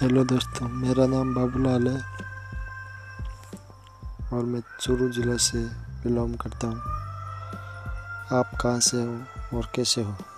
Hello दोस्तों, मेरा नाम बाबूलाल है और मैं चूरू ज़िला से बिलोंग करता हूँ। आप कहाँ से हो और कैसे हो?